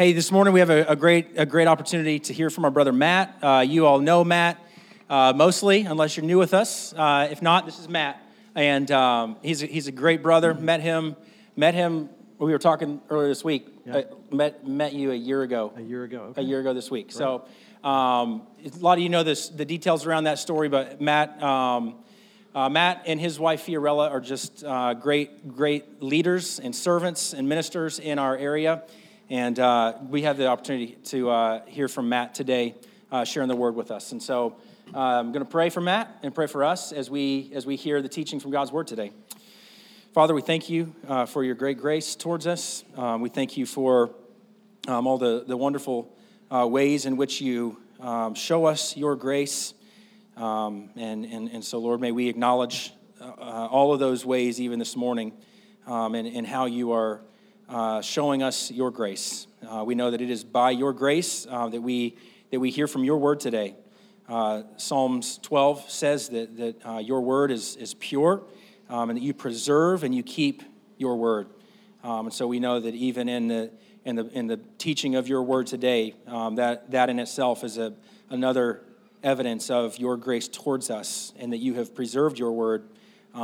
Hey, this morning we have a great opportunity to hear from our brother Matt. You all know Matt mostly, unless you're new with us. If not, this is Matt, and he's a great brother. Met him. We were talking earlier this week. Yeah. Met you a year ago. Okay. A year ago this week. Right. So a lot of you know this, the details around that story, but Matt and his wife Fiorella are just great leaders and servants and ministers in our area. And we have the opportunity to hear from Matt today, sharing the word with us. And so I'm going to pray for Matt and pray for us as we hear the teaching from God's word today. Father, we thank you for your great grace towards us. We thank you for all the wonderful ways in which you show us your grace. And so, Lord, may we acknowledge all of those ways even this morning and how you are showing us your grace. We know that it is by your grace that we hear from your word today. Psalms 12 says that your word is pure, and that you preserve and you keep your word. And so we know that even in the teaching of your word today, that in itself is another evidence of your grace towards us, and that you have preserved your word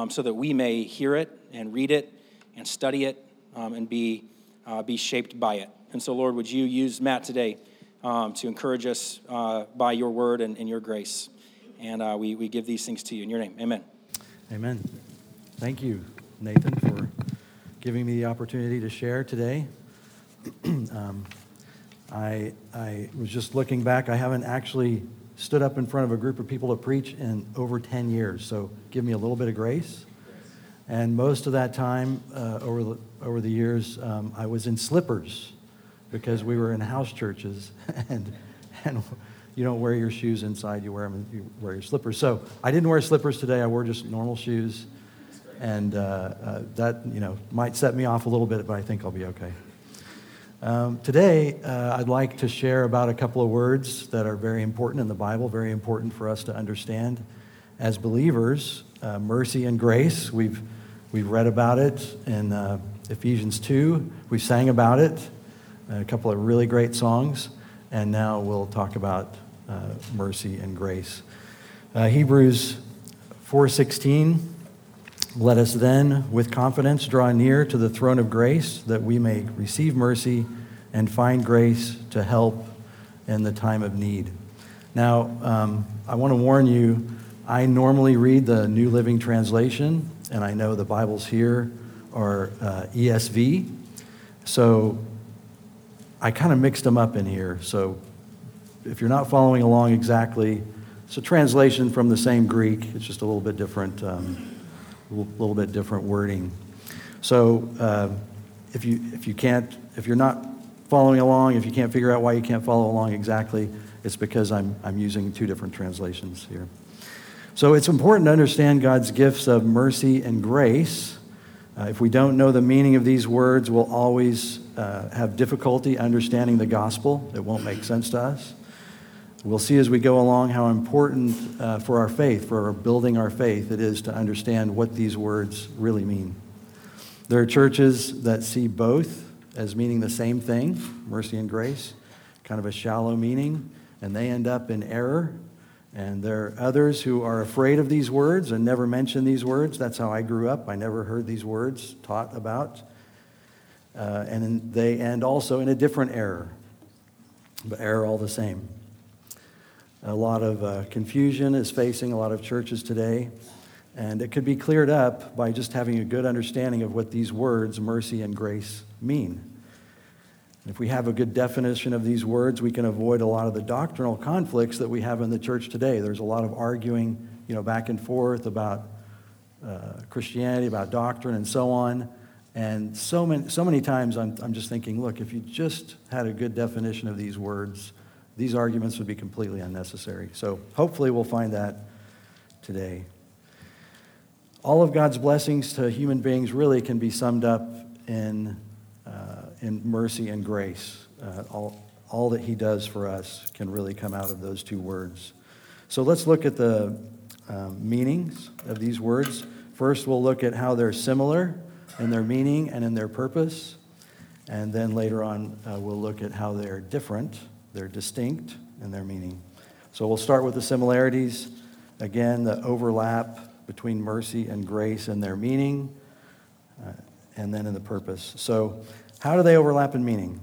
so that we may hear it and read it and study it. And be shaped by it. And so, Lord, would you use Matt today to encourage us by your word and your grace. And we give these things to you in your name. Amen. Amen. Thank you, Nathan, for giving me the opportunity to share today. I was just looking back. I haven't actually stood up in front of a group of people to preach in over 10 years, so give me a little bit of grace. And most of that time, over the years, I was in slippers because we were in house churches, and you don't wear your shoes inside; you wear your slippers. So I didn't wear slippers today. I wore just normal shoes, and that might set me off a little bit, but I think I'll be okay. Today, I'd like to share about a couple of words that are very important in the Bible, very important for us to understand as believers: mercy and grace. We've read about it in Ephesians 2. We sang about it, a couple of really great songs, and now we'll talk about mercy and grace. Hebrews 4:16, let us then with confidence draw near to the throne of grace that we may receive mercy and find grace to help in the time of need. Now, I want to warn you, I normally read the New Living Translation, and I know the Bibles here are ESV, so I kind of mixed them up in here. So if you're not following along exactly, it's a translation from the same Greek. It's just a little bit different, wording. So if you're not following along, if you can't figure out why you can't follow along exactly, it's because I'm using two different translations here. So it's important to understand God's gifts of mercy and grace. If we don't know the meaning of these words, we'll always have difficulty understanding the gospel. It won't make sense to us. We'll see as we go along how important for our faith, for building our faith, it is to understand what these words really mean. There are churches that see both as meaning the same thing, mercy and grace, kind of a shallow meaning, and they end up in error. And there are others who are afraid of these words and never mention these words. That's how I grew up. I never heard these words taught about. And they end also in a different error, but error all the same. A lot of confusion is facing a lot of churches today. And it could be cleared up by just having a good understanding of what these words, mercy and grace, mean. If we have a good definition of these words, we can avoid a lot of the doctrinal conflicts that we have in the church today. There's a lot of arguing, back and forth about Christianity, about doctrine, and so on. And so many times, I'm just thinking, look, if you just had a good definition of these words, these arguments would be completely unnecessary. So hopefully, we'll find that today. All of God's blessings to human beings really can be summed up in mercy and grace. All that he does for us can really come out of those two words. So let's look at the meanings of these words. First, we'll look at how they're similar in their meaning and in their purpose. And then later on, we'll look at how they're different, they're distinct, and their meaning. So we'll start with the similarities. Again, the overlap between mercy and grace and their meaning, and then in the purpose. So how do they overlap in meaning?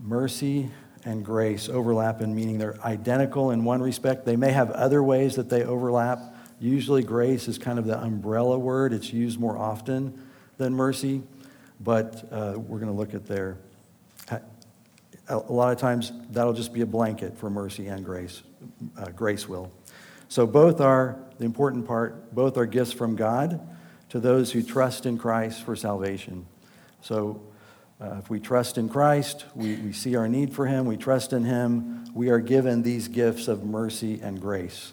Mercy and grace overlap in meaning. They're identical in one respect. They may have other ways that they overlap. Usually grace is kind of the umbrella word. It's used more often than mercy. But we're going to look at their... A lot of times that'll just be a blanket for mercy and grace. Grace will. So both are, the important part, both are gifts from God to those who trust in Christ for salvation. So if we trust in Christ, we see our need for him, we trust in him, we are given these gifts of mercy and grace.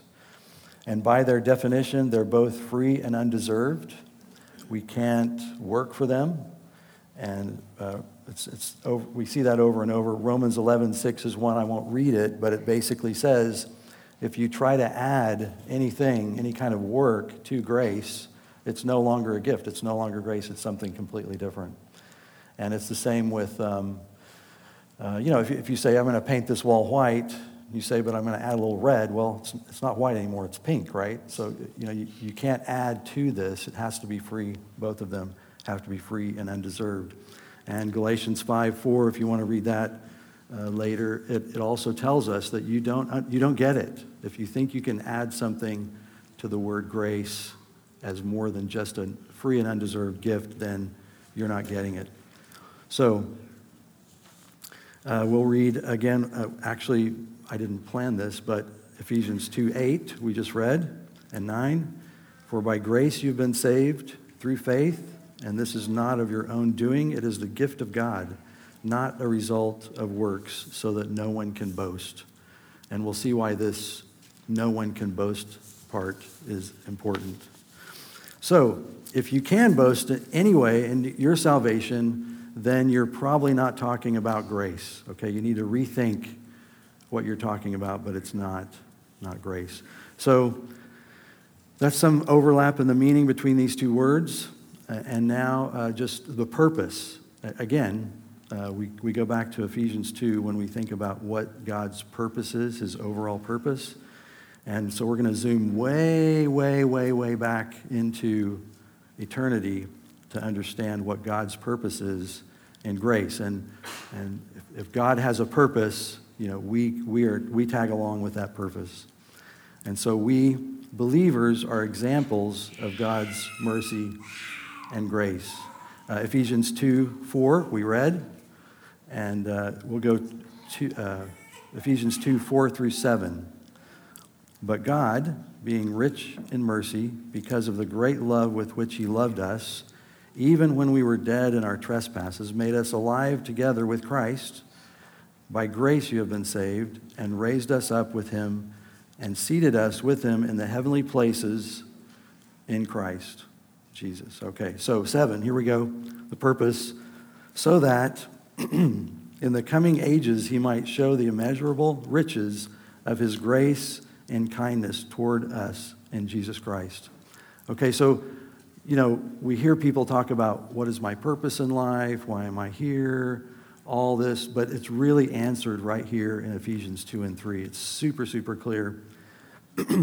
And by their definition, they're both free and undeserved. We can't work for them. And it's over, we see that over and over. Romans 11:6 is one, I won't read it, but it basically says, if you try to add anything, any kind of work to grace, it's no longer a gift. It's no longer grace. It's something completely different. And it's the same with, if you say, I'm going to paint this wall white, you say, but I'm going to add a little red. Well, it's not white anymore. It's pink, right? So, you can't add to this. It has to be free. Both of them have to be free and undeserved. And Galatians 5:4, if you want to read that later, it also tells us that you don't get it. If you think you can add something to the word grace as more than just a free and undeserved gift, then you're not getting it. So we'll read again. Actually, I didn't plan this, but Ephesians 2:8, we just read, and 9. For by grace you've been saved through faith, and this is not of your own doing. It is the gift of God, not a result of works, so that no one can boast. And we'll see why this no one can boast part is important. So if you can boast anyway in your salvation, then you're probably not talking about grace. Okay, you need to rethink what you're talking about, but it's not grace. So that's some overlap in the meaning between these two words. And now just the purpose. Again, we go back to Ephesians 2 when we think about what God's purpose is, his overall purpose. And so we're going to zoom way, way, way, way back into eternity to understand what God's purpose is in grace. And if God has a purpose, we tag along with that purpose. And so we believers are examples of God's mercy and grace. Ephesians 2:4 we read, and we'll go to Ephesians 2:4 through 7. But God, being rich in mercy, because of the great love with which he loved us, even when we were dead in our trespasses, made us alive together with Christ. By grace you have been saved, and raised us up with him, and seated us with him in the heavenly places in Christ Jesus. Okay, so 7, here we go. The purpose, so that in the coming ages he might show the immeasurable riches of his grace and kindness toward us in Jesus Christ. Okay, so, we hear people talk about what is my purpose in life, why am I here, all this, but it's really answered right here in Ephesians 2 and 3. It's super, super clear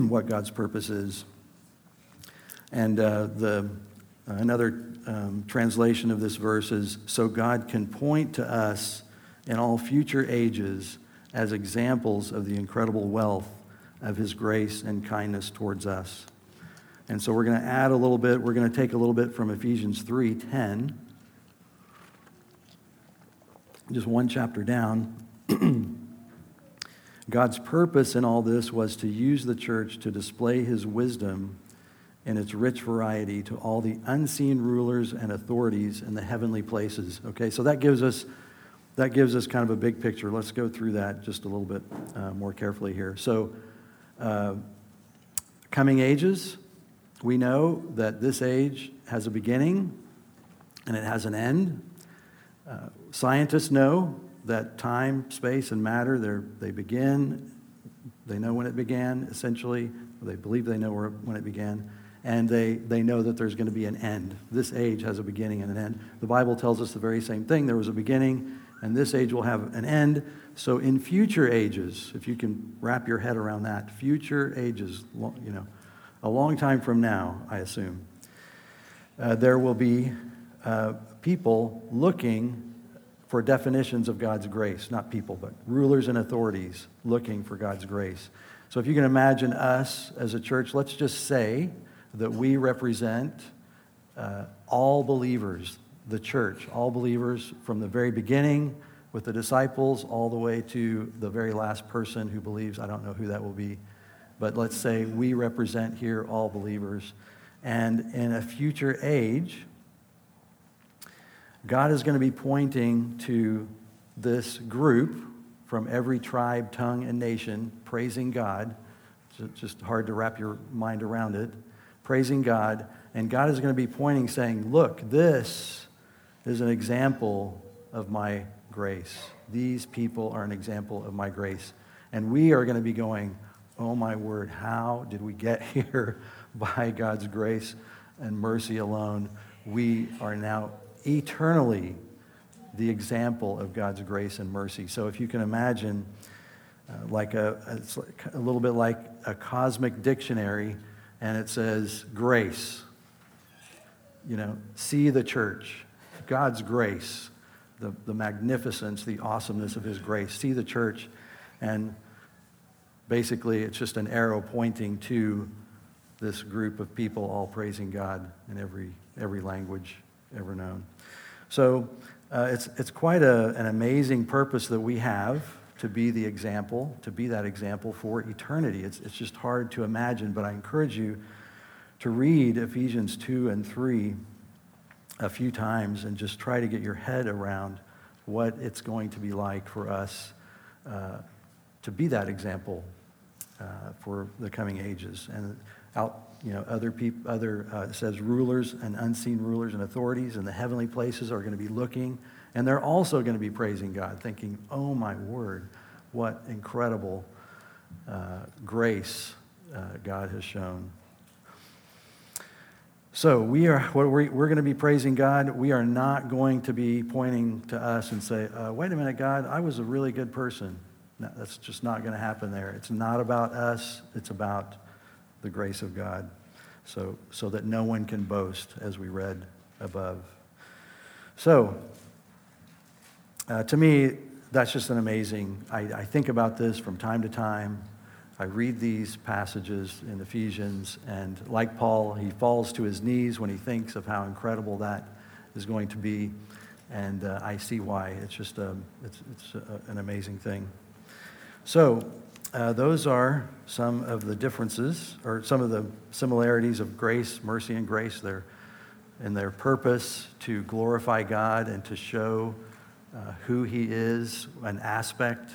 what God's purpose is. And another translation of this verse is, so God can point to us in all future ages as examples of the incredible wealth of his grace and kindness towards us. And so we're going to add a little bit. We're going to take a little bit from Ephesians 3:10, just one chapter down. God's purpose in all this was to use the church to display his wisdom and its rich variety to all the unseen rulers and authorities in the heavenly places. Okay, so that gives us kind of a big picture. Let's go through that just a little bit more carefully here. So, coming ages, we know that this age has a beginning and it has an end. Scientists know that time, space, and matter, they begin. They know when it began, essentially. They believe they know when it began. and they know that there's going to be an end. This age has a beginning and an end. The Bible tells us the very same thing. There was a beginning, and this age will have an end. So in future ages, if you can wrap your head around that, future ages, you know, a long time from now, I assume, there will be people looking for definitions of God's grace. Not people, but rulers and authorities looking for God's grace. So if you can imagine us as a church, let's just say that we represent all believers, the church, all believers from the very beginning with the disciples all the way to the very last person who believes. I don't know who that will be, but let's say we represent here all believers. And in a future age, God is going to be pointing to this group from every tribe, tongue, and nation, praising God. It's just hard to wrap your mind around it. Praising God, and God is going to be pointing, saying, look, this is an example of my grace. These people are an example of my grace. And we are going to be going, oh my word, how did we get here? By God's grace and mercy alone, we are now eternally the example of God's grace and mercy. So if you can imagine, it's like a little bit like a cosmic dictionary. And it says, grace, you know, see the church, God's grace, the magnificence, the awesomeness of his grace, see the church. And basically, it's just an arrow pointing to this group of people all praising God in every language ever known. So it's quite an amazing purpose that we have. To be the example, to be that example for eternity. It's just hard to imagine, but I encourage you to read Ephesians 2 and 3 a few times and just try to get your head around what it's going to be like for us to be that example for the coming ages. And out, you know, it says rulers and unseen rulers and authorities in the heavenly places are going to be looking. And they're also going to be praising God, thinking, oh my word, what incredible grace God has shown. So we're going to be praising God. We are not going to be pointing to us and say, wait a minute, God, I was a really good person. No, that's just not going to happen there. It's not about us. It's about the grace of God, so that no one can boast, as we read above. So, to me, that's just an amazing, I think about this from time to time. I read these passages in Ephesians, and like Paul, he falls to his knees when he thinks of how incredible that is going to be, and I see why. It's just an amazing thing. So those are some of the differences, or some of the similarities of grace, mercy, and grace. They're in their purpose to glorify God and to show who he is, one aspect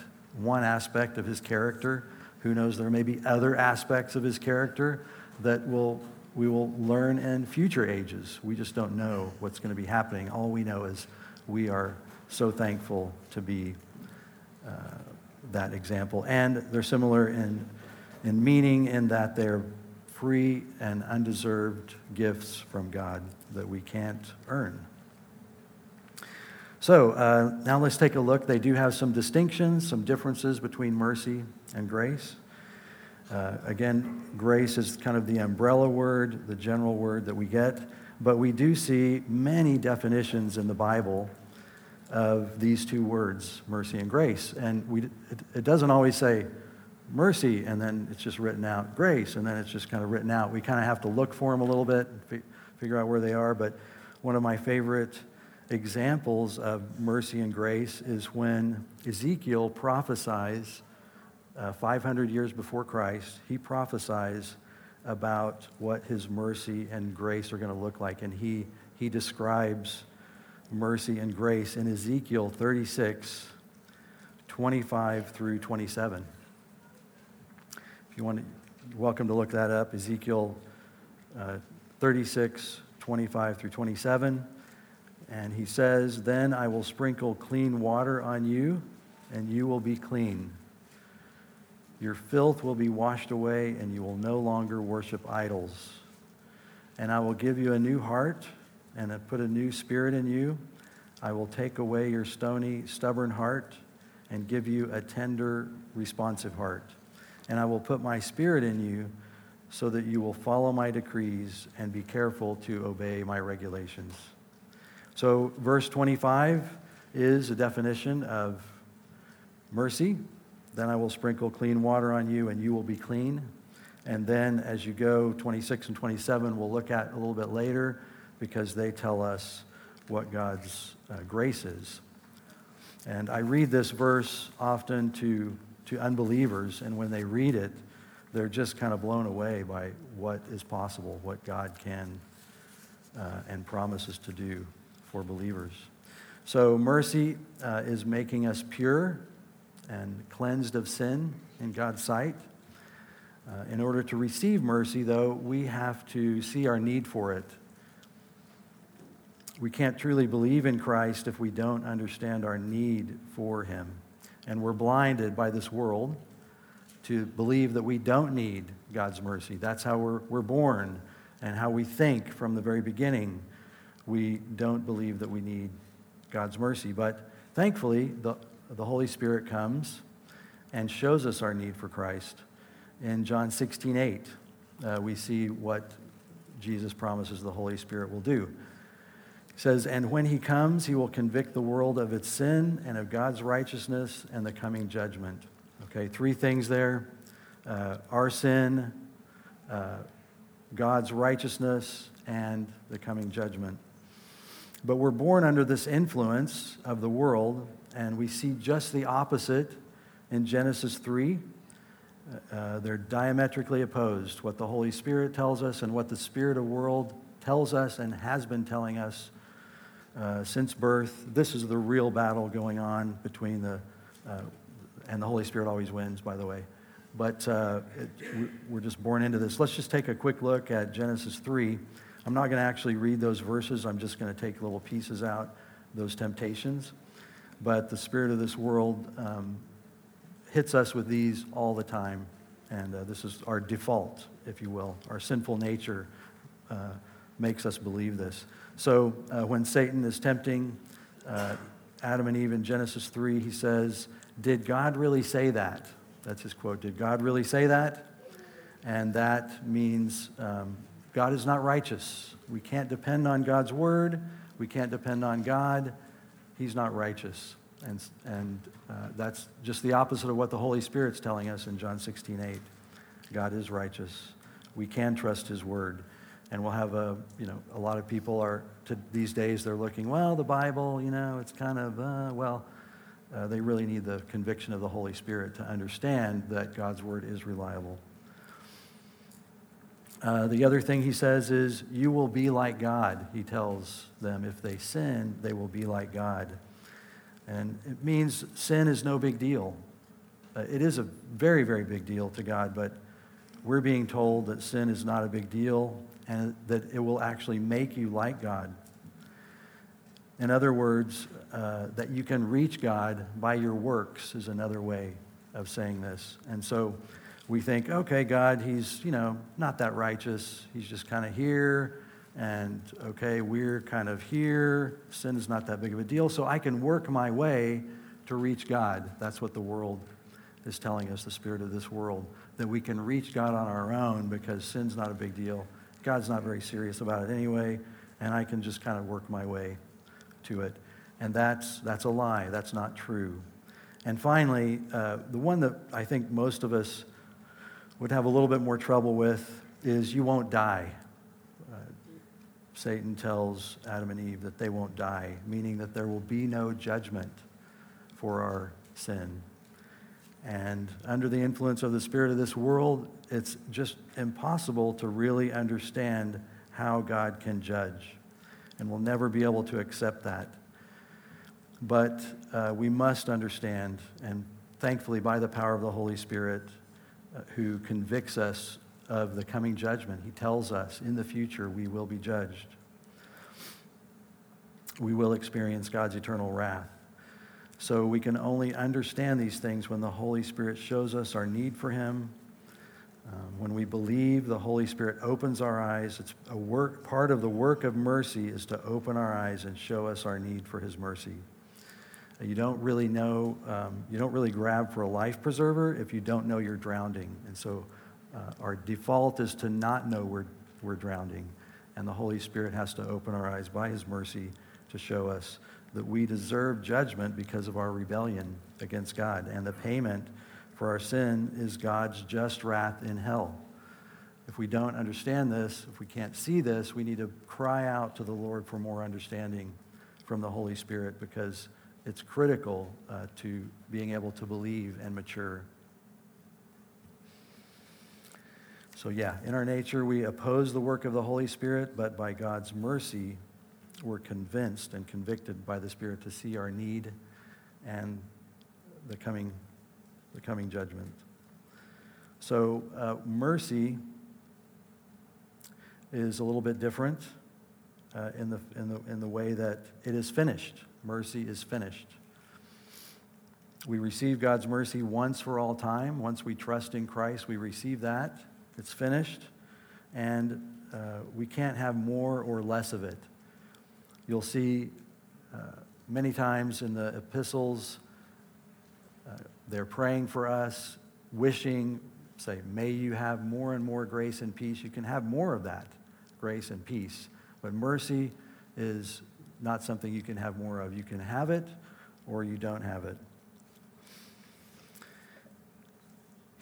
of his character. Who knows, there may be other aspects of his character that we will learn in future ages. We just don't know what's going to be happening. All we know is we are so thankful to be that example. And they're similar in meaning in that they're free and undeserved gifts from God that we can't earn. So now let's take a look. They do have some distinctions, some differences between mercy and grace. Again, grace is kind of the umbrella word, the general word that we get. But we do see many definitions in the Bible of these two words, mercy and grace. And it doesn't always say mercy, and then it's just written out grace, and then it's just kind of written out. We kind of have to look for them a little bit, figure out where they are. But one of my favorite examples of mercy and grace is when Ezekiel prophesies 500 years before Christ. He prophesies about what his mercy and grace are going to look like, and he describes mercy and grace in Ezekiel 36, 25 through 27. If you want to, you're welcome to look that up. Ezekiel 36, 25 through 27. And he says, "Then I will sprinkle clean water on you, and you will be clean. Your filth will be washed away, and you will no longer worship idols. And I will give you a new heart and put a new spirit in you. I will take away your stony, stubborn heart and give you a tender, responsive heart. And I will put my spirit in you so that you will follow my decrees and be careful to obey my regulations. So verse 25 is a definition of mercy. Then I will sprinkle clean water on you and you will be clean. And then as you go, 26 and 27 we'll look at a little bit later because they tell us what God's grace is. And I read this verse often to unbelievers, and when they read it, they're just kind of blown away by what is possible, what God can and promises to do for believers. So mercy is making us pure and cleansed of sin in God's sight. In order to receive mercy, though, we have to see our need for it. We can't truly believe in Christ if we don't understand our need for him. And we're blinded by this world to believe that we don't need God's mercy. That's how we're born and how we think from the very beginning. We don't believe that we need God's mercy. But thankfully, the Holy Spirit comes and shows us our need for Christ. In John 16:8, we see what Jesus promises the Holy Spirit will do. He says, and when he comes, he will convict the world of its sin and of God's righteousness and the coming judgment. Okay, three things there. Our sin, God's righteousness, and the coming judgment. But we're born under this influence of the world, and we see just the opposite in Genesis 3. They're diametrically opposed, what the Holy Spirit tells us and what the spirit of the world tells us and has been telling us since birth. This is the real battle going on between the... and the Holy Spirit always wins, by the way. But we're just born into this. Let's just take a quick look at Genesis 3. I'm not going to actually read those verses. I'm just going to take little pieces out, those temptations. But the spirit of this world hits us with these all the time. And this is our default, if you will. Our sinful nature makes us believe this. So when Satan is tempting Adam and Eve in Genesis 3, he says, did God really say that? That's his quote. Did God really say that? And that means God is not righteous. We can't depend on God's word. We can't depend on God. He's not righteous. And that's just the opposite of what the Holy Spirit's telling us in John 16:8. God is righteous. We can trust his word. And we'll have a lot of people these days, they're looking, well, the Bible, it's kind of, they really need the conviction of the Holy Spirit to understand that God's word is reliable. The other thing he says is, you will be like God. He tells them if they sin, they will be like God. And it means sin is no big deal. It is a very, very big deal to God, but we're being told that sin is not a big deal and that it will actually make you like God. In other words, that you can reach God by your works is another way of saying this. And so we think, okay, God, he's, not that righteous. He's just kind of here, and okay, we're kind of here. Sin is not that big of a deal, so I can work my way to reach God. That's what the world is telling us, the spirit of this world, that we can reach God on our own because sin's not a big deal. God's not very serious about it anyway, and I can just kind of work my way to it. And that's a lie. That's not true. And finally, the one that I think most of us would have a little bit more trouble with is you won't die. Satan tells Adam and Eve that they won't die, meaning that there will be no judgment for our sin. And under the influence of the spirit of this world, it's just impossible to really understand how God can judge. And we'll never be able to accept that. But we must understand, and thankfully by the power of the Holy Spirit, who convicts us of the coming judgment. He tells us in the future we will be judged. We will experience God's eternal wrath. So we can only understand these things when the Holy Spirit shows us our need for him, When we believe, the Holy Spirit opens our eyes. It's a work. Part of the work of mercy is to open our eyes and show us our need for His mercy. You don't really know. You don't really grab for a life preserver if you don't know you're drowning. And so, our default is to not know we're drowning, and the Holy Spirit has to open our eyes by His mercy to show us that we deserve judgment because of our rebellion against God, and the payment for our sin is God's just wrath in hell. If we don't understand this, if we can't see this, we need to cry out to the Lord for more understanding from the Holy Spirit, because it's critical to being able to believe and mature. So yeah, in our nature, we oppose the work of the Holy Spirit, but by God's mercy, we're convinced and convicted by the Spirit to see our need and the coming judgment. So mercy is a little bit different in the way that it is finished. Mercy is finished. We receive God's mercy once for all time. Once we trust in Christ, we receive that. It's finished, and we can't have more or less of it. You'll see many times in the epistles, they're praying for us, wishing, say, may you have more and more grace and peace. You can have more of that, grace and peace. But mercy is not something you can have more of. You can have it or you don't have it.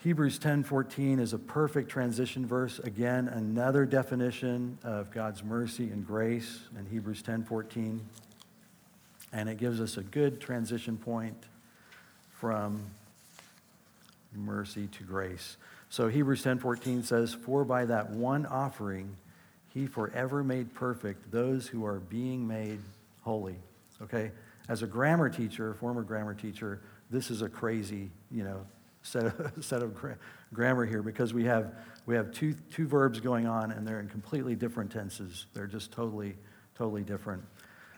Hebrews 10:14 is a perfect transition verse. Again, another definition of God's mercy and grace in Hebrews 10:14. And it gives us a good transition point from mercy to grace. So Hebrews 10:14 says, "For by that one offering, He forever made perfect those who are being made holy." Okay? As a grammar teacher, former grammar teacher, this is a crazy, set of grammar here, because we have two verbs going on, and they're in completely different tenses. They're just totally different.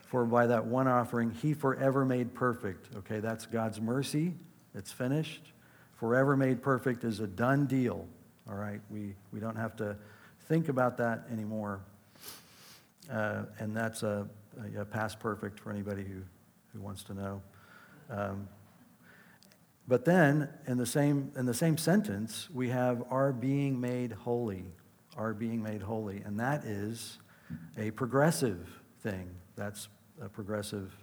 For by that one offering, He forever made perfect. Okay, that's God's mercy. It's finished. Forever made perfect is a done deal. All right, we don't have to think about that anymore. And that's a past perfect for anybody who wants to know. But then, in the same sentence, we have our being made holy. Our being made holy. And that is a progressive thing. That's a progressive.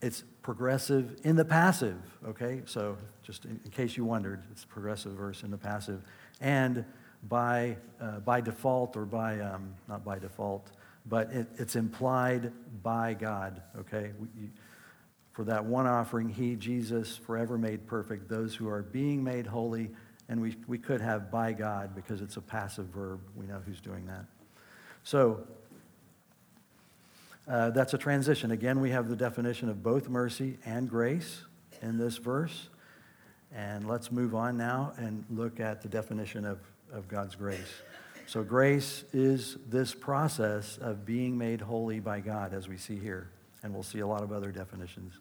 It's progressive in the passive, okay? So just in case you wondered, it's progressive verse in the passive. And by default, or by, not by default, but it's implied by God, okay? For that one offering, He, Jesus, forever made perfect those who are being made holy. And we could have by God, because it's a passive verb. We know who's doing that. So that's a transition. Again, we have the definition of both mercy and grace in this verse. And let's move on now and look at the definition of God's grace. So grace is this process of being made holy by God, as we see here. And we'll see a lot of other definitions.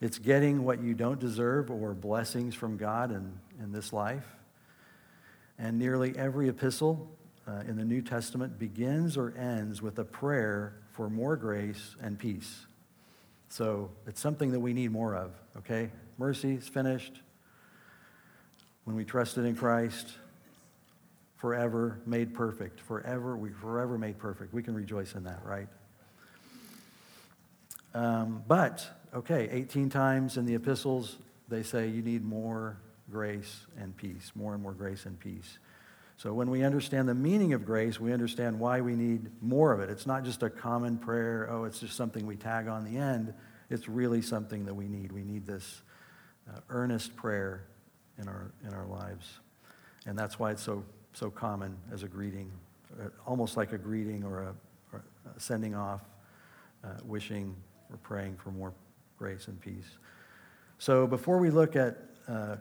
It's getting what you don't deserve, or blessings from God in this life. And nearly every epistle in the New Testament begins or ends with a prayer for more grace and peace. So it's something that we need more of, okay? Mercy is finished. When we trusted in Christ, forever made perfect. Forever made perfect. We can rejoice in that, right? But, okay, 18 times in the epistles, they say you need more grace and peace, more and more grace and peace. So when we understand the meaning of grace, we understand why we need more of it. It's not just a common prayer, oh, it's just something we tag on the end. It's really something that we need. We need this earnest prayer in our lives. And that's why it's so common as a greeting, almost like a greeting or a sending off, wishing or praying for more grace and peace. So before we look at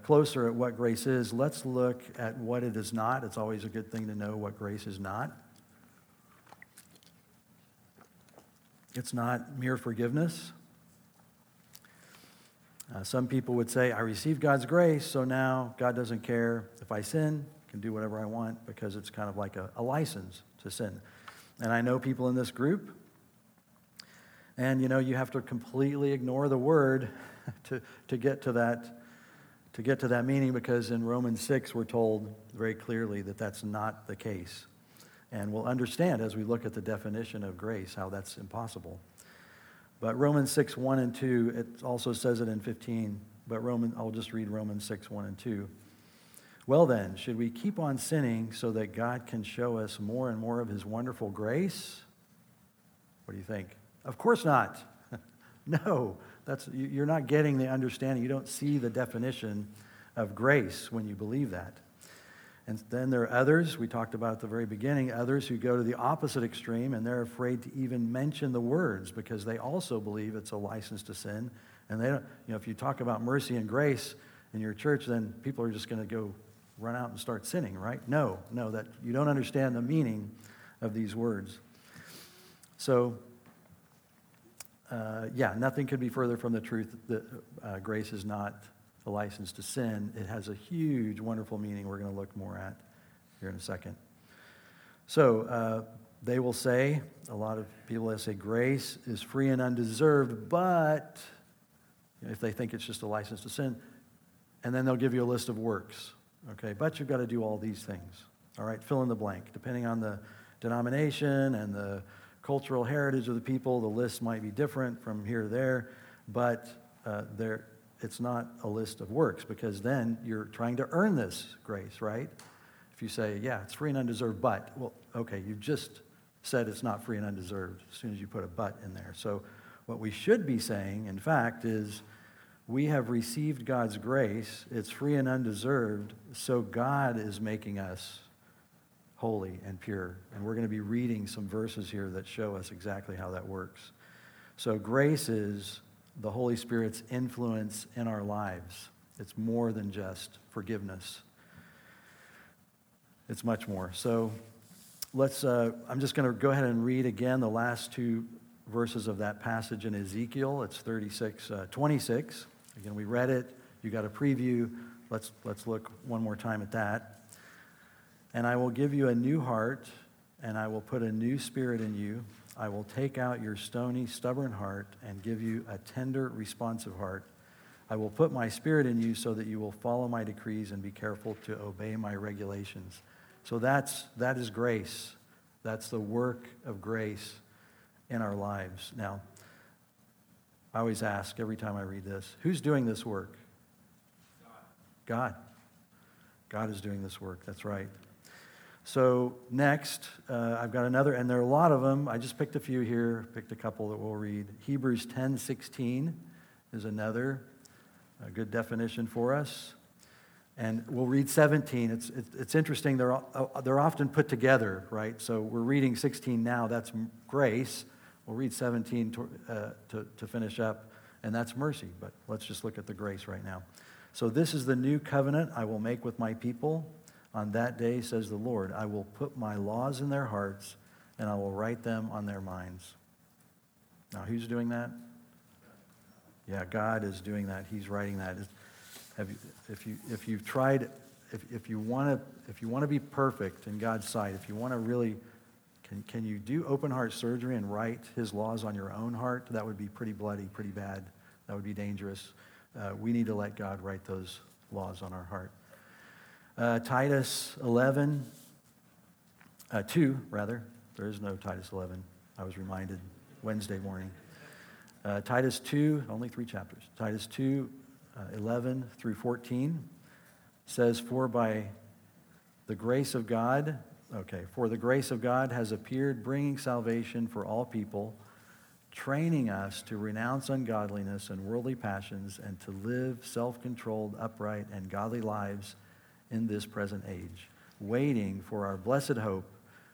closer at what grace is, let's look at what it is not. It's always a good thing to know what grace is not. It's not mere forgiveness. Some people would say, I received God's grace, so now God doesn't care if I sin, I can do whatever I want, because it's kind of like a license to sin. And I know people in this group, and you know, you have to completely ignore the word to get to that meaning, because in Romans 6 we're told very clearly that that's not the case. And we'll understand as we look at the definition of grace how that's impossible. But Romans 6, 1 and 2, it also says it in 15, but I'll just read Romans 6, 1 and 2. Well then, should we keep on sinning so that God can show us more and more of his wonderful grace? What do you think? Of course not. No, you're not getting the understanding. You don't see the definition of grace when you believe that. And then there are others, we talked about at the very beginning, others who go to the opposite extreme, and they're afraid to even mention the words because they also believe it's a license to sin. And they don't, you know, if you talk about mercy and grace in your church, then people are just going to go run out and start sinning, right? No, that you don't understand the meaning of these words. So, nothing could be further from the truth that grace is not a license to sin. It has a huge, wonderful meaning we're going to look more at here in a second. So they will say, a lot of people that say grace is free and undeserved, but if they think it's just a license to sin, and then they'll give you a list of works. Okay, but you've got to do all these things. All right, fill in the blank. Depending on the denomination and the cultural heritage of the people, the list might be different from here to there, but it's not a list of works, because then you're trying to earn this grace, right? If you say, yeah, it's free and undeserved, but, well, okay, you just said it's not free and undeserved as soon as you put a but in there. So what we should be saying, in fact, is we have received God's grace. It's free and undeserved, so God is making us holy and pure. And we're going to be reading some verses here that show us exactly how that works. So grace is the Holy Spirit's influence in our lives. It's more than just forgiveness. It's much more. So let's. I'm just going to go ahead and read again the last two verses of that passage in Ezekiel. It's 26. Again, we read it. You got a preview. Let's look one more time at that. And I will give you a new heart, and I will put a new spirit in you. I will take out your stony, stubborn heart and give you a tender, responsive heart. I will put my spirit in you so that you will follow my decrees and be careful to obey my regulations. So that is grace. That's the work of grace in our lives. Now, I always ask every time I read this, who's doing this work? God. God is doing this work. That's right. So next, I've got another, and there are a lot of them. I just picked a few here, picked a couple that we'll read. Hebrews 10:16 is another good definition for us. And we'll read 17. It's interesting. They're often put together, right? So we're reading 16 now. That's grace. We'll read 17 to finish up, and that's mercy. But let's just look at the grace right now. So this is the new covenant I will make with my people. On that day, says the Lord, I will put my laws in their hearts, and I will write them on their minds. Now, who's doing that? Yeah, God is doing that. He's writing that. If you want to be perfect in God's sight, if you want to really, can you do open heart surgery and write His laws on your own heart? That would be pretty bloody, pretty bad. That would be dangerous. We need to let God write those laws on our heart. Titus 11, 2 rather. There is no Titus 11. I was reminded Wednesday morning. Titus 2, only 3 chapters. Titus 2, 11 through 14 says, For the grace of God has appeared, bringing salvation for all people, training us to renounce ungodliness and worldly passions and to live self-controlled, upright, and godly lives in this present age, waiting for our blessed hope,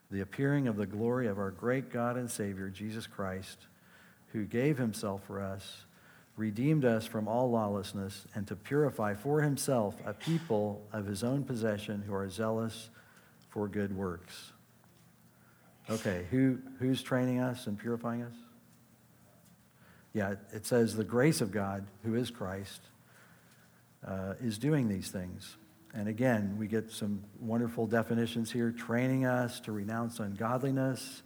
the appearing of the glory of our great God and Savior, Jesus Christ, who gave himself for us, redeemed us from all lawlessness, and to purify for himself a people of his own possession who are zealous for good works. Okay, who's training us and purifying us? Yeah, it says the grace of God, who is Christ, is doing these things. And again, we get some wonderful definitions here, training us to renounce ungodliness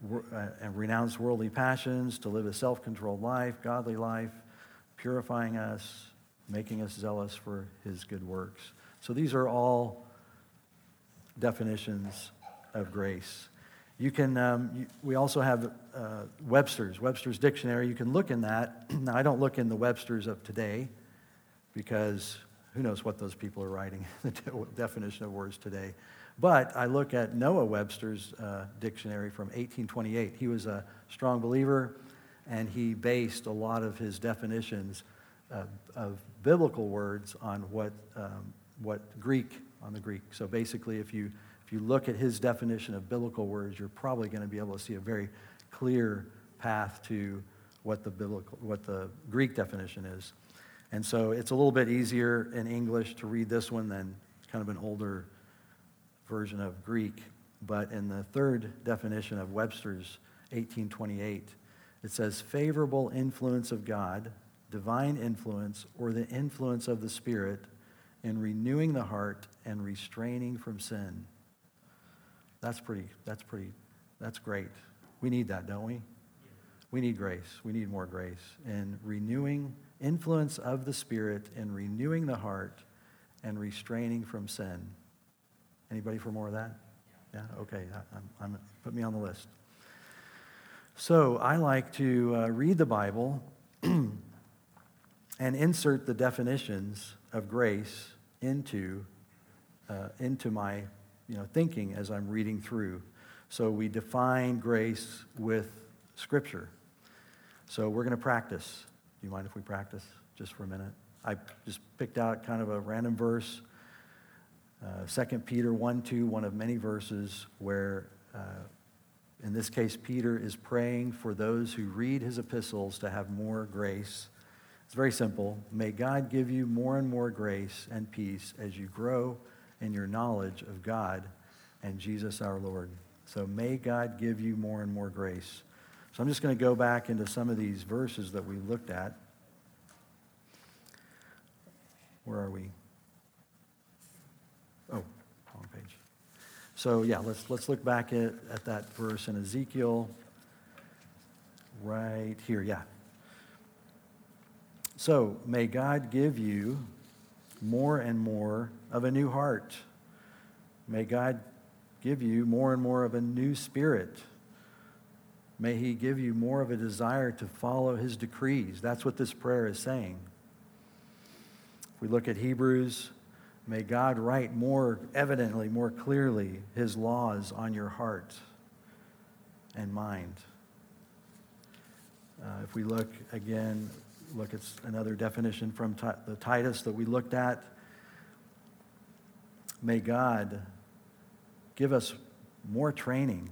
and renounce worldly passions, to live a self-controlled life, godly life, purifying us, making us zealous for his good works. So these are all definitions of grace. You can. We also have Webster's Dictionary. You can look in that. Now, I don't look in the Webster's of today, because who knows what those people are writing, the definition of words today. But I look at Noah Webster's dictionary from 1828. He was a strong believer, and he based a lot of his definitions of biblical words on the Greek. So basically, if you look at his definition of biblical words, you're probably going to be able to see a very clear path to what the Greek definition is. And so it's a little bit easier in English to read this one than kind of an older version of Greek. But in the third definition of Webster's 1828, it says, favorable influence of God, divine influence, or the influence of the Spirit in renewing the heart and restraining from sin. That's great. We need that, don't we? Yeah. We need grace. We need more grace. And influence of the Spirit in renewing the heart and restraining from sin. Anybody for more of that? Yeah? Okay. Put me on the list. So I like to read the Bible and insert the definitions of grace into my thinking as I'm reading through. So we define grace with Scripture. So we're going to practice. Do you mind if we practice just for a minute? I just picked out kind of a random verse, 2 Peter 1:2, one of many verses where, in this case, Peter is praying for those who read his epistles to have more grace. It's very simple. May God give you more and more grace and peace as you grow in your knowledge of God and Jesus our Lord. So may God give you more and more grace. So I'm just going to go back into some of these verses that we looked at. Where are we? Oh, wrong page. So yeah, let's look back at that verse in Ezekiel right here. Yeah. So, may God give you more and more of a new heart. May God give you more and more of a new spirit. May he give you more of a desire to follow his decrees. That's what this prayer is saying. If we look at Hebrews, may God write more evidently, more clearly, his laws on your heart and mind. If we look again... Look, it's another definition from the Titus that we looked at. May God give us more training,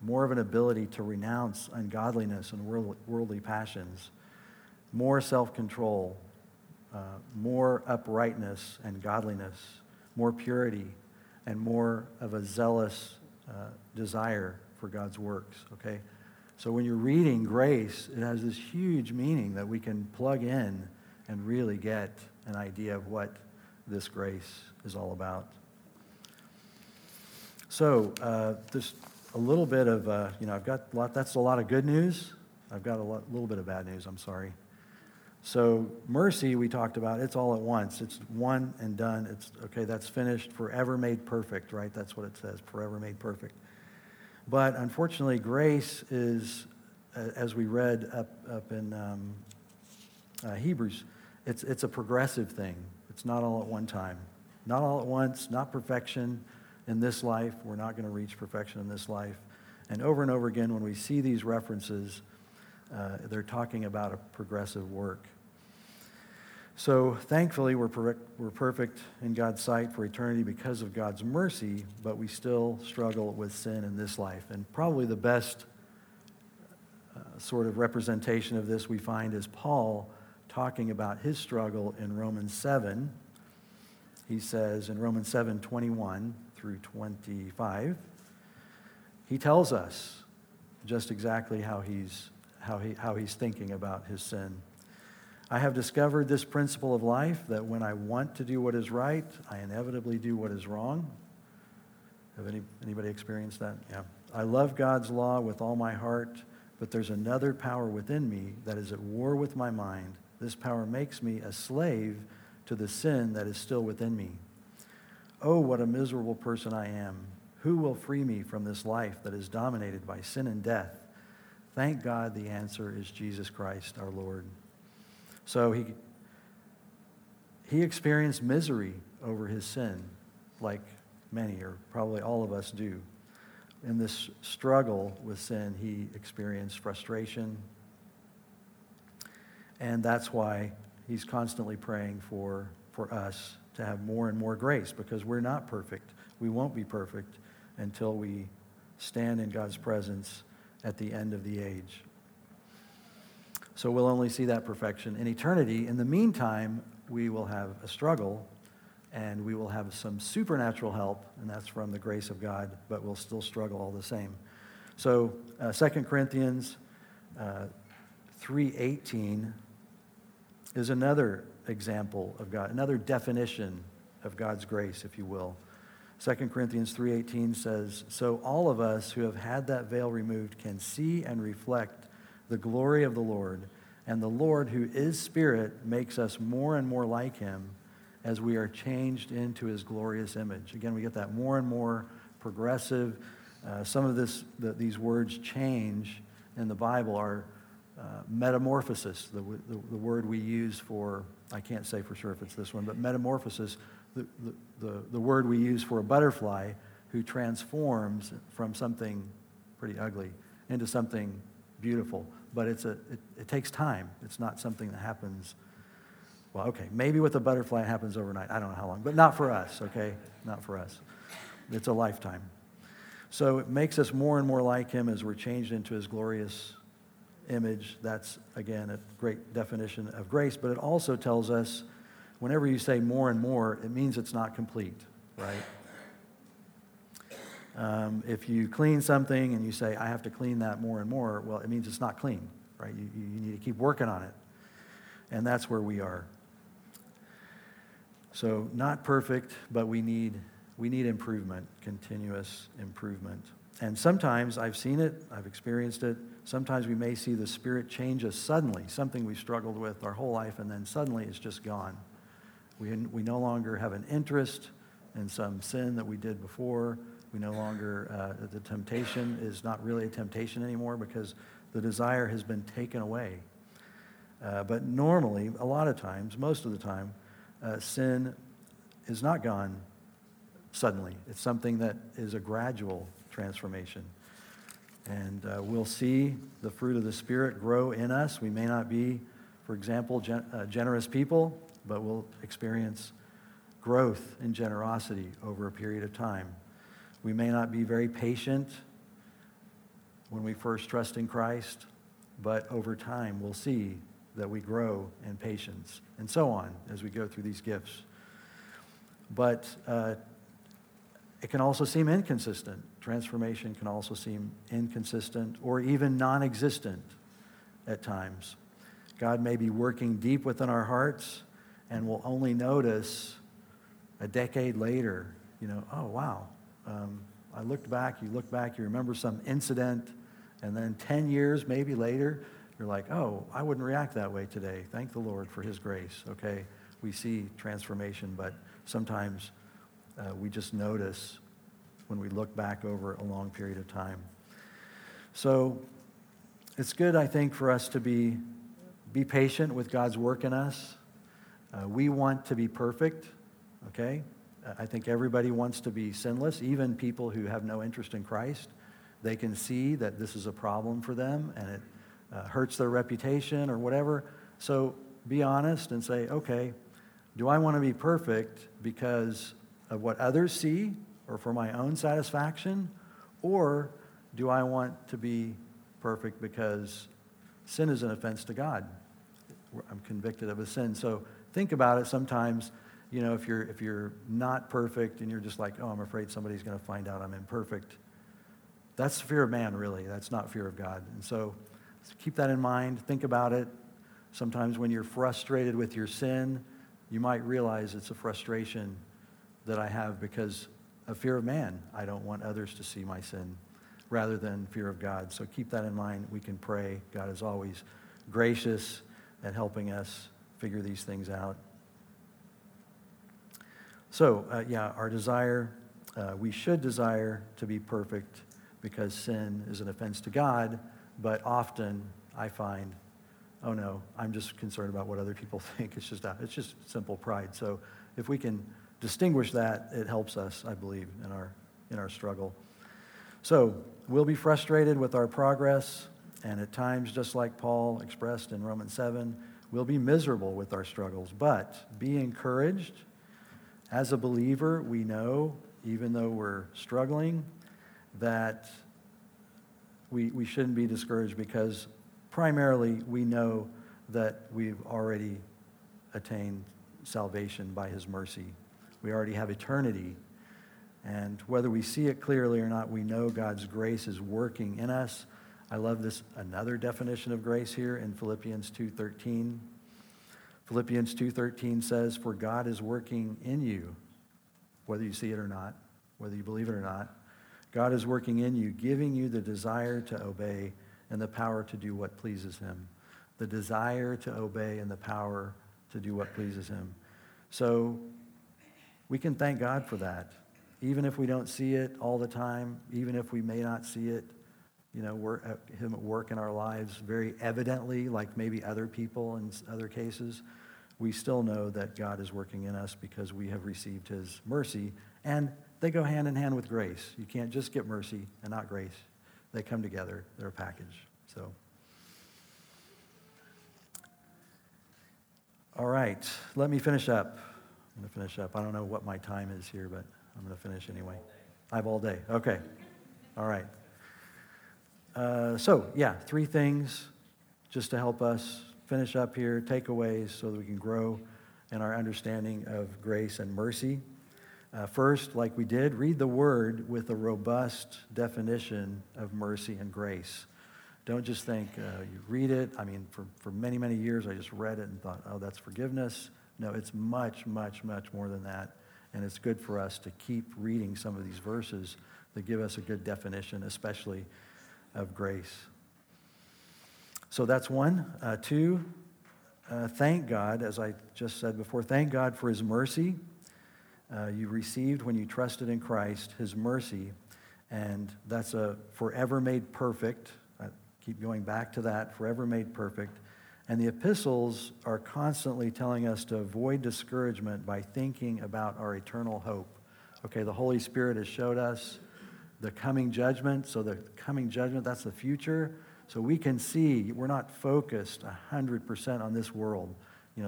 more of an ability to renounce ungodliness and worldly passions, more self-control, more uprightness and godliness, more purity, and more of a zealous desire for God's works, okay? So when you're reading grace, it has this huge meaning that we can plug in and really get an idea of what this grace is all about. So just a little bit of, I've got a lot. That's a lot of good news. I've got a little bit of bad news. I'm sorry. So mercy, we talked about, it's all at once. It's one and done. It's okay. That's finished. Forever made perfect. Right. That's what it says. Forever made perfect. But unfortunately, grace is, as we read up in Hebrews, it's a progressive thing. It's not all at one time. Not all at once, not perfection in this life. We're not going to reach perfection in this life. And over again, when we see these references, they're talking about a progressive work. So thankfully, we're perfect in God's sight for eternity because of God's mercy, but we still struggle with sin in this life. And probably the best sort of representation of this we find is Paul talking about his struggle in Romans 7. He says in Romans 7:21 through 25, he tells us, just exactly how he's thinking about his sin. I have discovered this principle of life, that when I want to do what is right, I inevitably do what is wrong. Have anybody experienced that? Yeah. I love God's law with all my heart, but there's another power within me that is at war with my mind. This power makes me a slave to the sin that is still within me. Oh, what a miserable person I am. Who will free me from this life that is dominated by sin and death? Thank God the answer is Jesus Christ, our Lord. So he experienced misery over his sin, like many or probably all of us do. In this struggle with sin, he experienced frustration. And that's why he's constantly praying for us to have more and more grace, because we're not perfect. We won't be perfect until we stand in God's presence at the end of the age. So we'll only see that perfection in eternity. In the meantime, we will have a struggle, and we will have some supernatural help, and that's from the grace of God, but we'll still struggle all the same. So 2 Corinthians 3:18 is another example of God, another definition of God's grace, if you will. 2 Corinthians 3:18 says, "So all of us who have had that veil removed can see and reflect the glory of the Lord, and the Lord, who is Spirit, makes us more and more like Him as we are changed into His glorious image." Again, we get that more and more progressive. Some of these words change in the Bible are metamorphosis, the word we use for, I can't say for sure if it's this one, but metamorphosis, the word we use for a butterfly who transforms from something pretty ugly into something beautiful. But it takes time. It's not something that happens. Well, okay, maybe with a butterfly it happens overnight. I don't know how long, but not for us, okay? Not for us. It's a lifetime. So it makes us more and more like Him as we're changed into His glorious image. That's, again, a great definition of grace, but it also tells us whenever you say more and more, it means it's not complete, right? If you clean something and you say, I have to clean that more and more, well, it means it's not clean, right? You need to keep working on it. And that's where we are. So not perfect, but we need improvement, continuous improvement. And sometimes I've seen it, I've experienced it. Sometimes we may see the Spirit change us suddenly, something we've struggled with our whole life, and then suddenly it's just gone. We no longer have an interest in some sin that we did before. We no longer, the temptation is not really a temptation anymore because the desire has been taken away. But normally, a lot of times, most of the time, sin is not gone suddenly. It's something that is a gradual transformation. And we'll see the fruit of the Spirit grow in us. We may not be, for example, generous people, but we'll experience growth in generosity over a period of time. We may not be very patient when we first trust in Christ, but over time we'll see that we grow in patience, and so on as we go through these gifts. But it can also seem inconsistent. Transformation can also seem inconsistent or even non-existent at times. God may be working deep within our hearts, and we'll only notice a decade later, oh, wow, I looked back, you look back, you remember some incident, and then 10 years maybe later, you're like, oh, I wouldn't react that way today. Thank the Lord for His grace, okay? We see transformation, but sometimes we just notice when we look back over a long period of time. So it's good, I think, for us to be patient with God's work in us. We want to be perfect, okay? I think everybody wants to be sinless, even people who have no interest in Christ. They can see that this is a problem for them, and it hurts their reputation or whatever. So be honest and say, okay, do I want to be perfect because of what others see or for my own satisfaction? Or do I want to be perfect because sin is an offense to God? I'm convicted of a sin. So think about it sometimes. If you're not perfect and you're just like, oh, I'm afraid somebody's going to find out I'm imperfect, That's fear of man, really. That's not fear of God. And so keep that in mind. Think about it. Sometimes when you're frustrated with your sin, you might realize it's a frustration that I have because of fear of man. I don't want others to see my sin rather than fear of God. So keep that in mind. We can pray. God is always gracious at helping us figure these things out. So, our desire, we should desire to be perfect because sin is an offense to God, but often I find, oh no, I'm just concerned about what other people think. It's just simple pride. So if we can distinguish that, it helps us, I believe, in our struggle. So we'll be frustrated with our progress, and at times, just like Paul expressed in Romans 7, we'll be miserable with our struggles, but be encouraged. As a believer, we know, even though we're struggling, that we shouldn't be discouraged because primarily we know that we've already attained salvation by his mercy. We already have eternity. And whether we see it clearly or not, we know God's grace is working in us. I love this, another definition of grace here in Philippians 2:13. Philippians 2:13 says, "For God is working in you," whether you see it or not, whether you believe it or not. God is working in you, giving you the desire to obey and the power to do what pleases him. The desire to obey and the power to do what pleases him. So we can thank God for that. Even if we don't see it all the time, even if we may not see it, we're at him at work in our lives very evidently, like maybe other people in other cases, we still know that God is working in us because we have received his mercy, and they go hand in hand with grace. You can't just get mercy and not grace. They come together. They're a package. So, all right, let me finish up. I'm going to finish up. I don't know what my time is here, but I'm going to finish anyway. I have all day. Okay. All right. Three things just to help us finish up here, takeaways so that we can grow in our understanding of grace and mercy. First, like we did, read the Word with a robust definition of mercy and grace. Don't just think you read it. I mean, for many, many years, I just read it and thought, oh, that's forgiveness. No, it's much, much, much more than that. And it's good for us to keep reading some of these verses that give us a good definition, especially of grace. So that's one. Two, thank God, as I just said before, thank God for his mercy. You received when you trusted in Christ his mercy, and that's a forever made perfect. I keep going back to that, forever made perfect. And the epistles are constantly telling us to avoid discouragement by thinking about our eternal hope. Okay, the Holy Spirit has showed us the coming judgment. So the coming judgment, that's the future. So we can see we're not focused 100% on this world.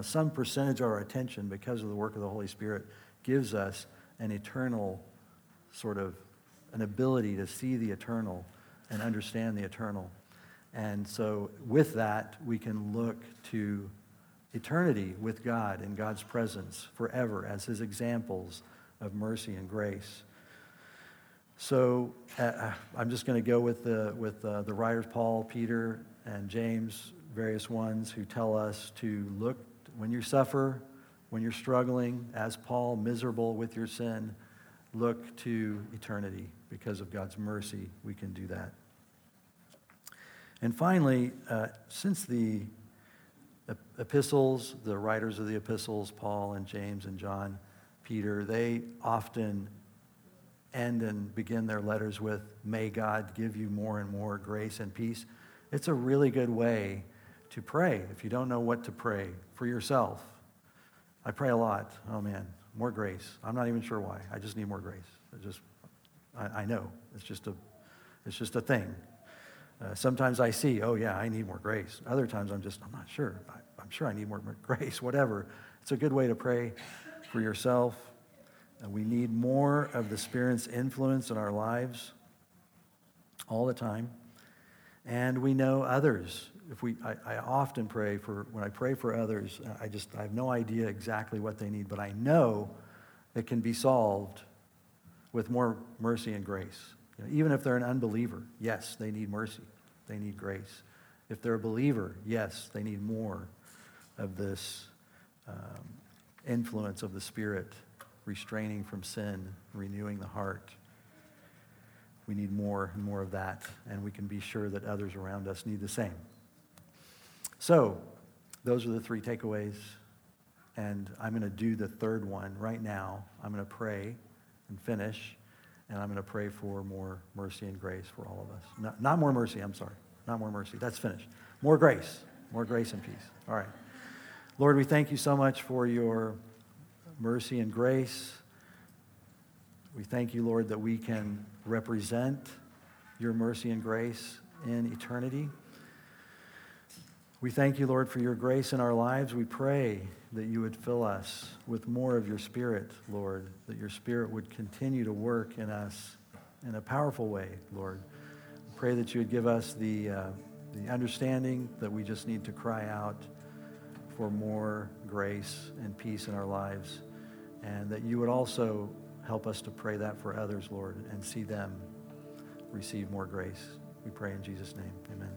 Some percentage of our attention, because of the work of the Holy Spirit, gives us an eternal sort of an ability to see the eternal and understand the eternal. And so with that, we can look to eternity with God in God's presence forever as his examples of mercy and grace. So I'm just going to go with the writers, Paul, Peter, and James, various ones who tell us to look when you suffer, when you're struggling, as Paul, miserable with your sin, look to eternity. Because of God's mercy, we can do that. And finally, since the epistles, the writers of the epistles, Paul and James and John, Peter, they often end and begin their letters with, "May God give you more and more grace and peace." It's a really good way to pray if you don't know what to pray for yourself. I pray a lot. Oh man, more grace. I'm not even sure why. I just need more grace. I know. It's just a thing. Sometimes I see, oh yeah, I need more grace. Other times I'm not sure. I'm sure I need more grace, whatever. It's a good way to pray for yourself. We need more of the Spirit's influence in our lives all the time. And we know others. I often pray when I pray for others, I have no idea exactly what they need, but I know it can be solved with more mercy and grace. You know, even if they're an unbeliever, yes, they need mercy. They need grace. If they're a believer, yes, they need more of this influence of the Spirit, restraining from sin, renewing the heart. We need more and more of that, and we can be sure that others around us need the same. So, those are the three takeaways, and I'm going to do the third one right now. I'm going to pray and finish, and I'm going to pray for more mercy and grace for all of us. Not more mercy, I'm sorry. Not more mercy. That's finished. More grace and peace. All right. Lord, we thank you so much for your mercy and grace. We thank you, Lord, that we can represent your mercy and grace in eternity. We thank you, Lord, for your grace in our lives. We pray that you would fill us with more of your Spirit, Lord, that your Spirit would continue to work in us in a powerful way, Lord. We pray that you would give us the understanding that we just need to cry out for more grace and peace in our lives, and that you would also help us to pray that for others, Lord, and see them receive more grace. We pray in Jesus' name. Amen.